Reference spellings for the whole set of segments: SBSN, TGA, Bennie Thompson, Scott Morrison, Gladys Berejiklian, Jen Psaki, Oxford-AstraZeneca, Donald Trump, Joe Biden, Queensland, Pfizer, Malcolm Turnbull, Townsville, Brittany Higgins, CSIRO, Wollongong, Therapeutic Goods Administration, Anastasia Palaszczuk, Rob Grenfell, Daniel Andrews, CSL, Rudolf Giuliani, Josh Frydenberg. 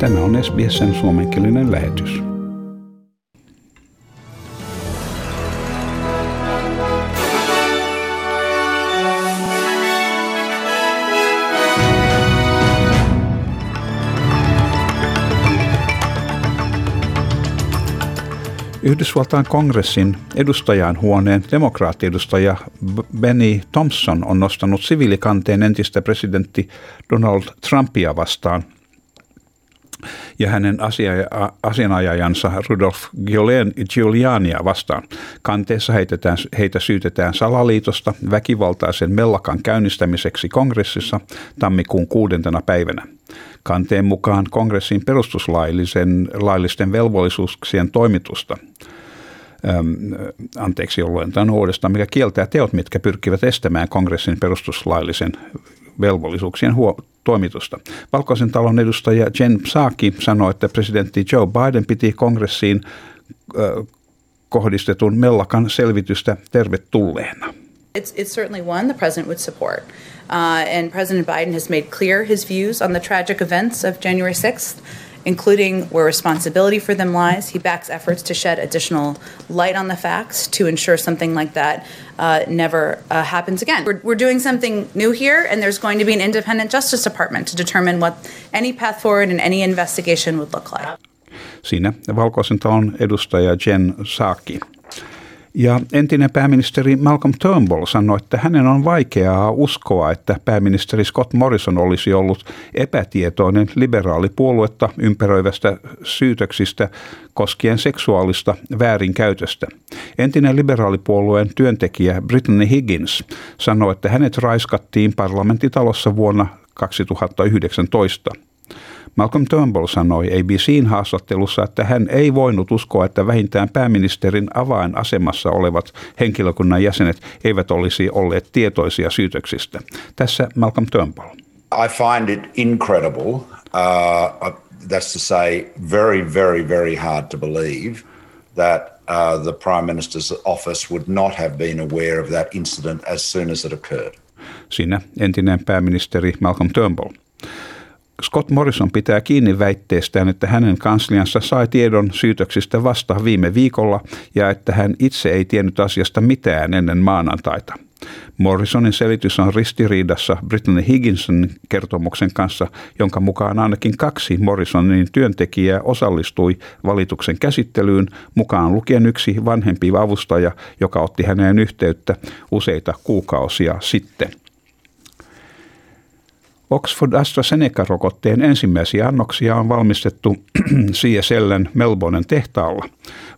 Tämä on SBSn suomenkielinen lähetys. Yhdysvaltain kongressin edustajainhuoneen demokraattiedustaja Bennie Thompson on nostanut siviilikanteen entistä presidentti Donald Trumpia vastaan ja hänen asianajajansa Rudolf Giuliania vastaan. Kanteessa heitä syytetään salaliitosta väkivaltaisen mellakan käynnistämiseksi kongressissa tammikuun 6. päivänä. Kanteen mukaan kongressin perustuslaillisten velvollisuuksien toimitusta. Jolloin tämän uudestaan, mikä kieltää teot, mitkä pyrkivät estämään kongressin perustuslaillisen velvollisuuksien toimitusta. Valkoisen talon edustaja Jen Psaki sanoi, että presidentti Joe Biden piti kongressiin kohdistetun mellakan selvitystä tervetulleena. It's certainly one the president would support. And President Biden has made clear his views on the tragic events of January 6th, including where responsibility for them lies. He backs efforts to shed additional light on the facts to ensure something like that never happens again. We're doing something new here, and there's going to be an independent Justice Department to determine what any path forward and any investigation would look like. Siinä Valkoisen talon edustaja Jen Psaki. Ja entinen pääministeri Malcolm Turnbull sanoi, että hänen on vaikeaa uskoa, että pääministeri Scott Morrison olisi ollut epätietoinen liberaalipuoluetta ympäröivästä syytöksistä koskien seksuaalista väärinkäytöstä. Entinen liberaalipuolueen työntekijä Brittany Higgins sanoi, että hänet raiskattiin parlamenttitalossa vuonna 2019. Malcolm Turnbull sanoi ABC:n haastattelussa, että hän ei voinut uskoa, että vähintään pääministerin avainasemassa olevat henkilökunnan jäsenet eivät olisi olleet tietoisia syytöksistä. Tässä Malcolm Turnbull. I find it incredible, that's to say very, very, very hard to believe that the Prime Minister's office would not have been aware of that incident as soon as it occurred. Siinä entinen pääministeri Malcolm Turnbull. Scott Morrison pitää kiinni väitteestään, että hänen kansliansa sai tiedon syytöksistä vasta viime viikolla ja että hän itse ei tiennyt asiasta mitään ennen maanantaita. Morrisonin selitys on ristiriidassa Brittany Higginsin kertomuksen kanssa, jonka mukaan ainakin 2 Morrisonin työntekijää osallistui valituksen käsittelyyn, mukaan lukien yksi vanhempi avustaja, joka otti häneen yhteyttä useita kuukausia sitten. Oxford-AstraZeneca-rokotteen ensimmäisiä annoksia on valmistettu CSL:n Melbournen tehtaalla.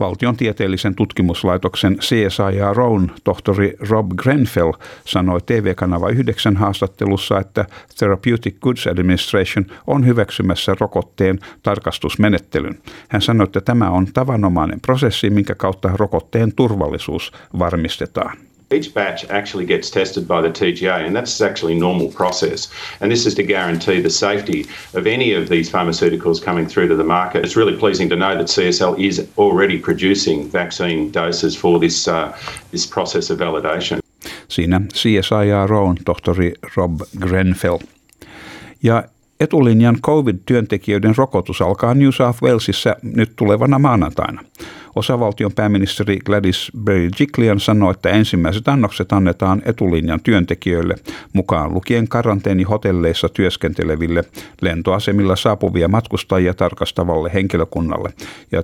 Valtion tieteellisen tutkimuslaitoksen CSIROn tohtori Rob Grenfell sanoi TV-kanava 9 haastattelussa, että Therapeutic Goods Administration on hyväksymässä rokotteen tarkastusmenettelyn. Hän sanoi, että tämä on tavanomainen prosessi, minkä kautta rokotteen turvallisuus varmistetaan. Each batch actually gets tested by the TGA, and that's actually normal process. And this is to guarantee the safety of any of these pharmaceuticals coming through to the market. It's really pleasing to know that CSL is already producing vaccine doses for this this process of validation. Siinä CSIROn tohtori Rob Grenfell. Ja etulinjan COVID-työntekijöiden rokotus alkaa New South Walesissa nyt tulevana maanantaina. Osavaltion pääministeri Gladys Berejiklian sanoi, että ensimmäiset annokset annetaan etulinjan työntekijöille, mukaan lukien karanteenihotelleissa työskenteleville, lentoasemilla saapuvia matkustajia tarkastavalle henkilökunnalle ja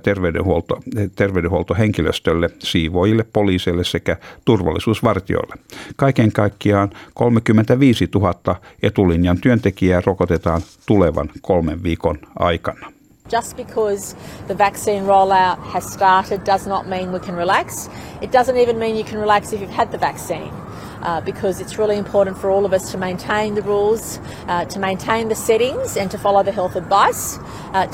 terveydenhuoltohenkilöstölle, siivoojille, poliiseille sekä turvallisuusvartijoille. Kaiken kaikkiaan 35 000 etulinjan työntekijää rokotetaan tulevan 3 viikon aikana. Just because the vaccine rollout has started does not mean we can relax. It doesn't even mean you can relax if you've had the vaccine, because it's really important for all of us to maintain the rules, to maintain the settings and to follow the health advice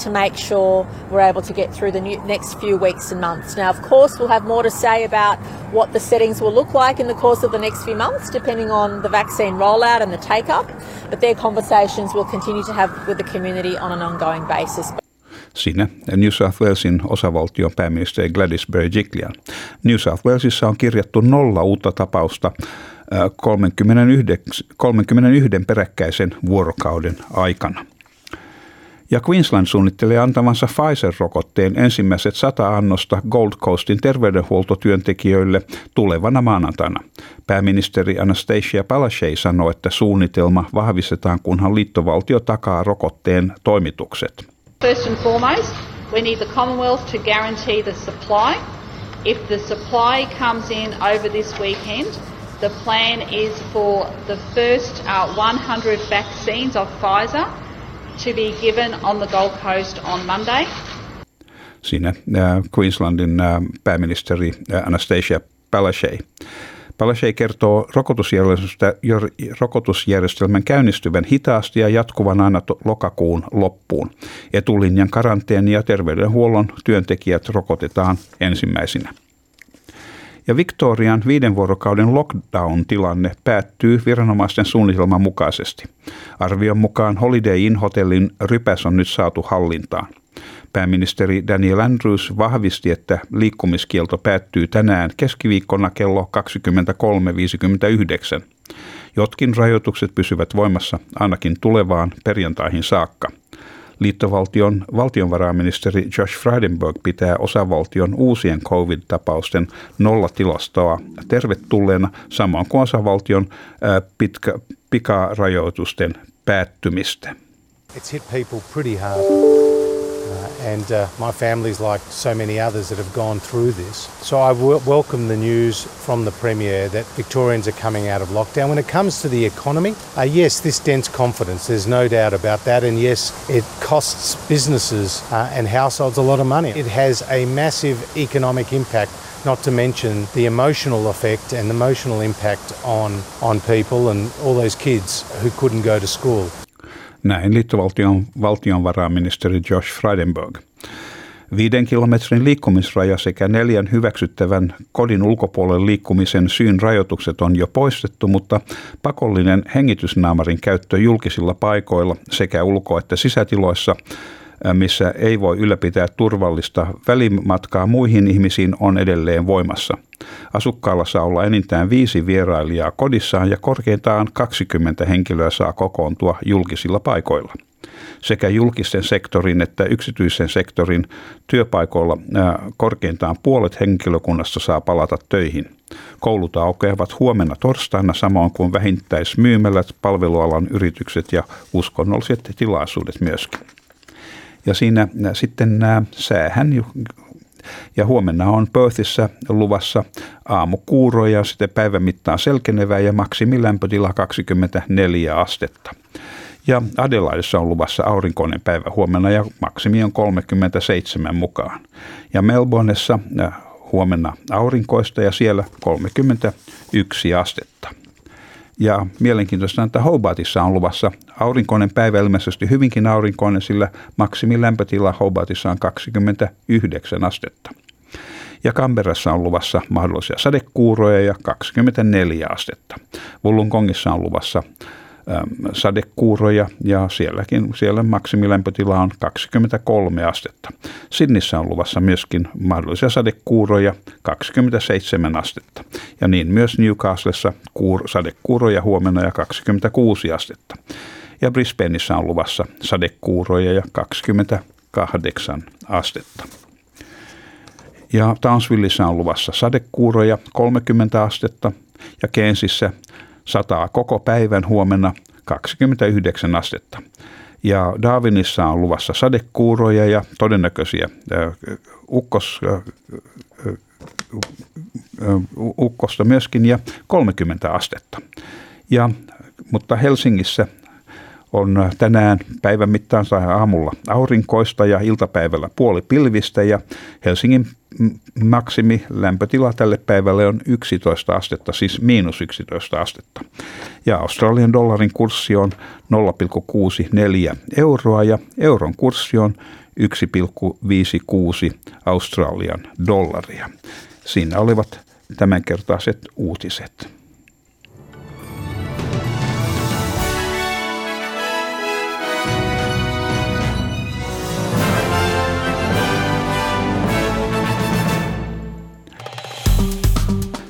to make sure we're able to get through the next few weeks and months. Now, of course, we'll have more to say about what the settings will look like in the course of the next few months, depending on the vaccine rollout and the take-up, but their conversations we'll continue to have with the community on an ongoing basis. Siinä New South Walesin osavaltion pääministeri Gladys Berejiklian. New South Walesissa on kirjattu 0 uutta tapausta 31 peräkkäisen vuorokauden aikana. ja Queensland suunnittelee antavansa Pfizer-rokotteen ensimmäiset 100 annosta Gold Coastin terveydenhuoltotyöntekijöille tulevana maanantaina. Pääministeri Anastasia Palaszczuk sanoi, että suunnitelma vahvistetaan, kunhan liittovaltio takaa rokotteen toimitukset. First and foremost, we need the Commonwealth to guarantee the supply. If the supply comes in over this weekend, the plan is for the first 100 vaccines of Pfizer to be given on the Gold Coast on Monday. Siinä Queenslandin pääministeri Anastasia Palaszczuk. Palaszczuk kertoo rokotusjärjestelmän käynnistyvän hitaasti ja jatkuvan aina lokakuun loppuun. Etulinjan karanteeni- ja terveydenhuollon työntekijät rokotetaan ensimmäisinä. Ja Victorian 5 vuorokauden lockdown-tilanne päättyy viranomaisten suunnitelman mukaisesti. Arvion mukaan Holiday Inn-hotellin rypäs on nyt saatu hallintaan. Pääministeri Daniel Andrews vahvisti, että liikkumiskielto päättyy tänään keskiviikkona kello 23.59. Jotkin rajoitukset pysyvät voimassa ainakin tulevaan perjantaihin saakka. Liittovaltion valtionvarainministeri Josh Frydenberg pitää osavaltion uusien COVID-tapausten nollatilastoa tervetulleena, samoin kuin osavaltion pikarajoitusten päättymistä. It's hit people pretty hard. And my family's like so many others that have gone through this. So I welcome the news from the Premier that Victorians are coming out of lockdown. When it comes to the economy, yes, this dents confidence, there's no doubt about that. And yes, it costs businesses and households a lot of money. It has a massive economic impact, not to mention the emotional effect and emotional impact on people and all those kids who couldn't go to school. Näin liittovaltion valtionvarainministeri Josh Frydenberg. 5 kilometrin liikkumisraja sekä 4 hyväksyttävän kodin ulkopuolelle liikkumisen syyn rajoitukset on jo poistettu, mutta pakollinen hengitysnaamarin käyttö julkisilla paikoilla sekä ulko- että sisätiloissa, missä ei voi ylläpitää turvallista välimatkaa muihin ihmisiin, on edelleen voimassa. Asukkaalla saa olla enintään 5 vierailijaa kodissaan ja korkeintaan 20 henkilöä saa kokoontua julkisilla paikoilla. Sekä julkisen sektorin että yksityisen sektorin työpaikoilla korkeintaan puolet henkilökunnasta saa palata töihin. Koulut aukeavat huomenna torstaina, samoin kuin vähittäismyymälät, palvelualan yritykset ja uskonnolliset tilaisuudet myöskin. Ja siinä sitten säähän, ja huomenna on Perthissä luvassa aamukuuroja, sitten päivän mittaan selkenevää ja maksimilämpötila 24 astetta. Ja Adelaidessa on luvassa aurinkoinen päivä huomenna ja maksimi on 37 mukaan. Ja Melbourneessa huomenna aurinkoista ja siellä 31 astetta. Ja mielenkiintoista, että Hobartissa on luvassa aurinkoinen päivä, ilmeisesti hyvinkin aurinkoinen, sillä maksimilämpötila Hobartissa on 29 astetta. Ja Canberrassa on luvassa mahdollisia sadekuuroja ja 24 astetta. Wollongongissa on luvassa sadekuuroja ja siellä maksimilämpötila on 23 astetta. Sydneyssä on luvassa myöskin mahdollisia sadekuuroja 27 astetta. Ja niin myös Newcastlessa sadekuuroja huomenna ja 26 astetta. Ja Brisbaneissa on luvassa sadekuuroja ja 28 astetta. Ja Townsvillessä on luvassa sadekuuroja 30 astetta ja Cairnsissa sataa koko päivän huomenna 29 astetta. Ja Darwinissa on luvassa sadekuuroja ja todennäköisiä ukkosta myöskin ja 30 astetta. Mutta Helsingissä on tänään päivän mittaan aamulla aurinkoista ja iltapäivällä puolipilvistä ja Helsingin maksimilämpötila tälle päivälle on 11 astetta, siis miinus 11 astetta. Ja Australian dollarin kurssi on 0,64 euroa ja euron kurssi on 1,56 Australian dollaria. Siinä olivat tämänkertaiset uutiset.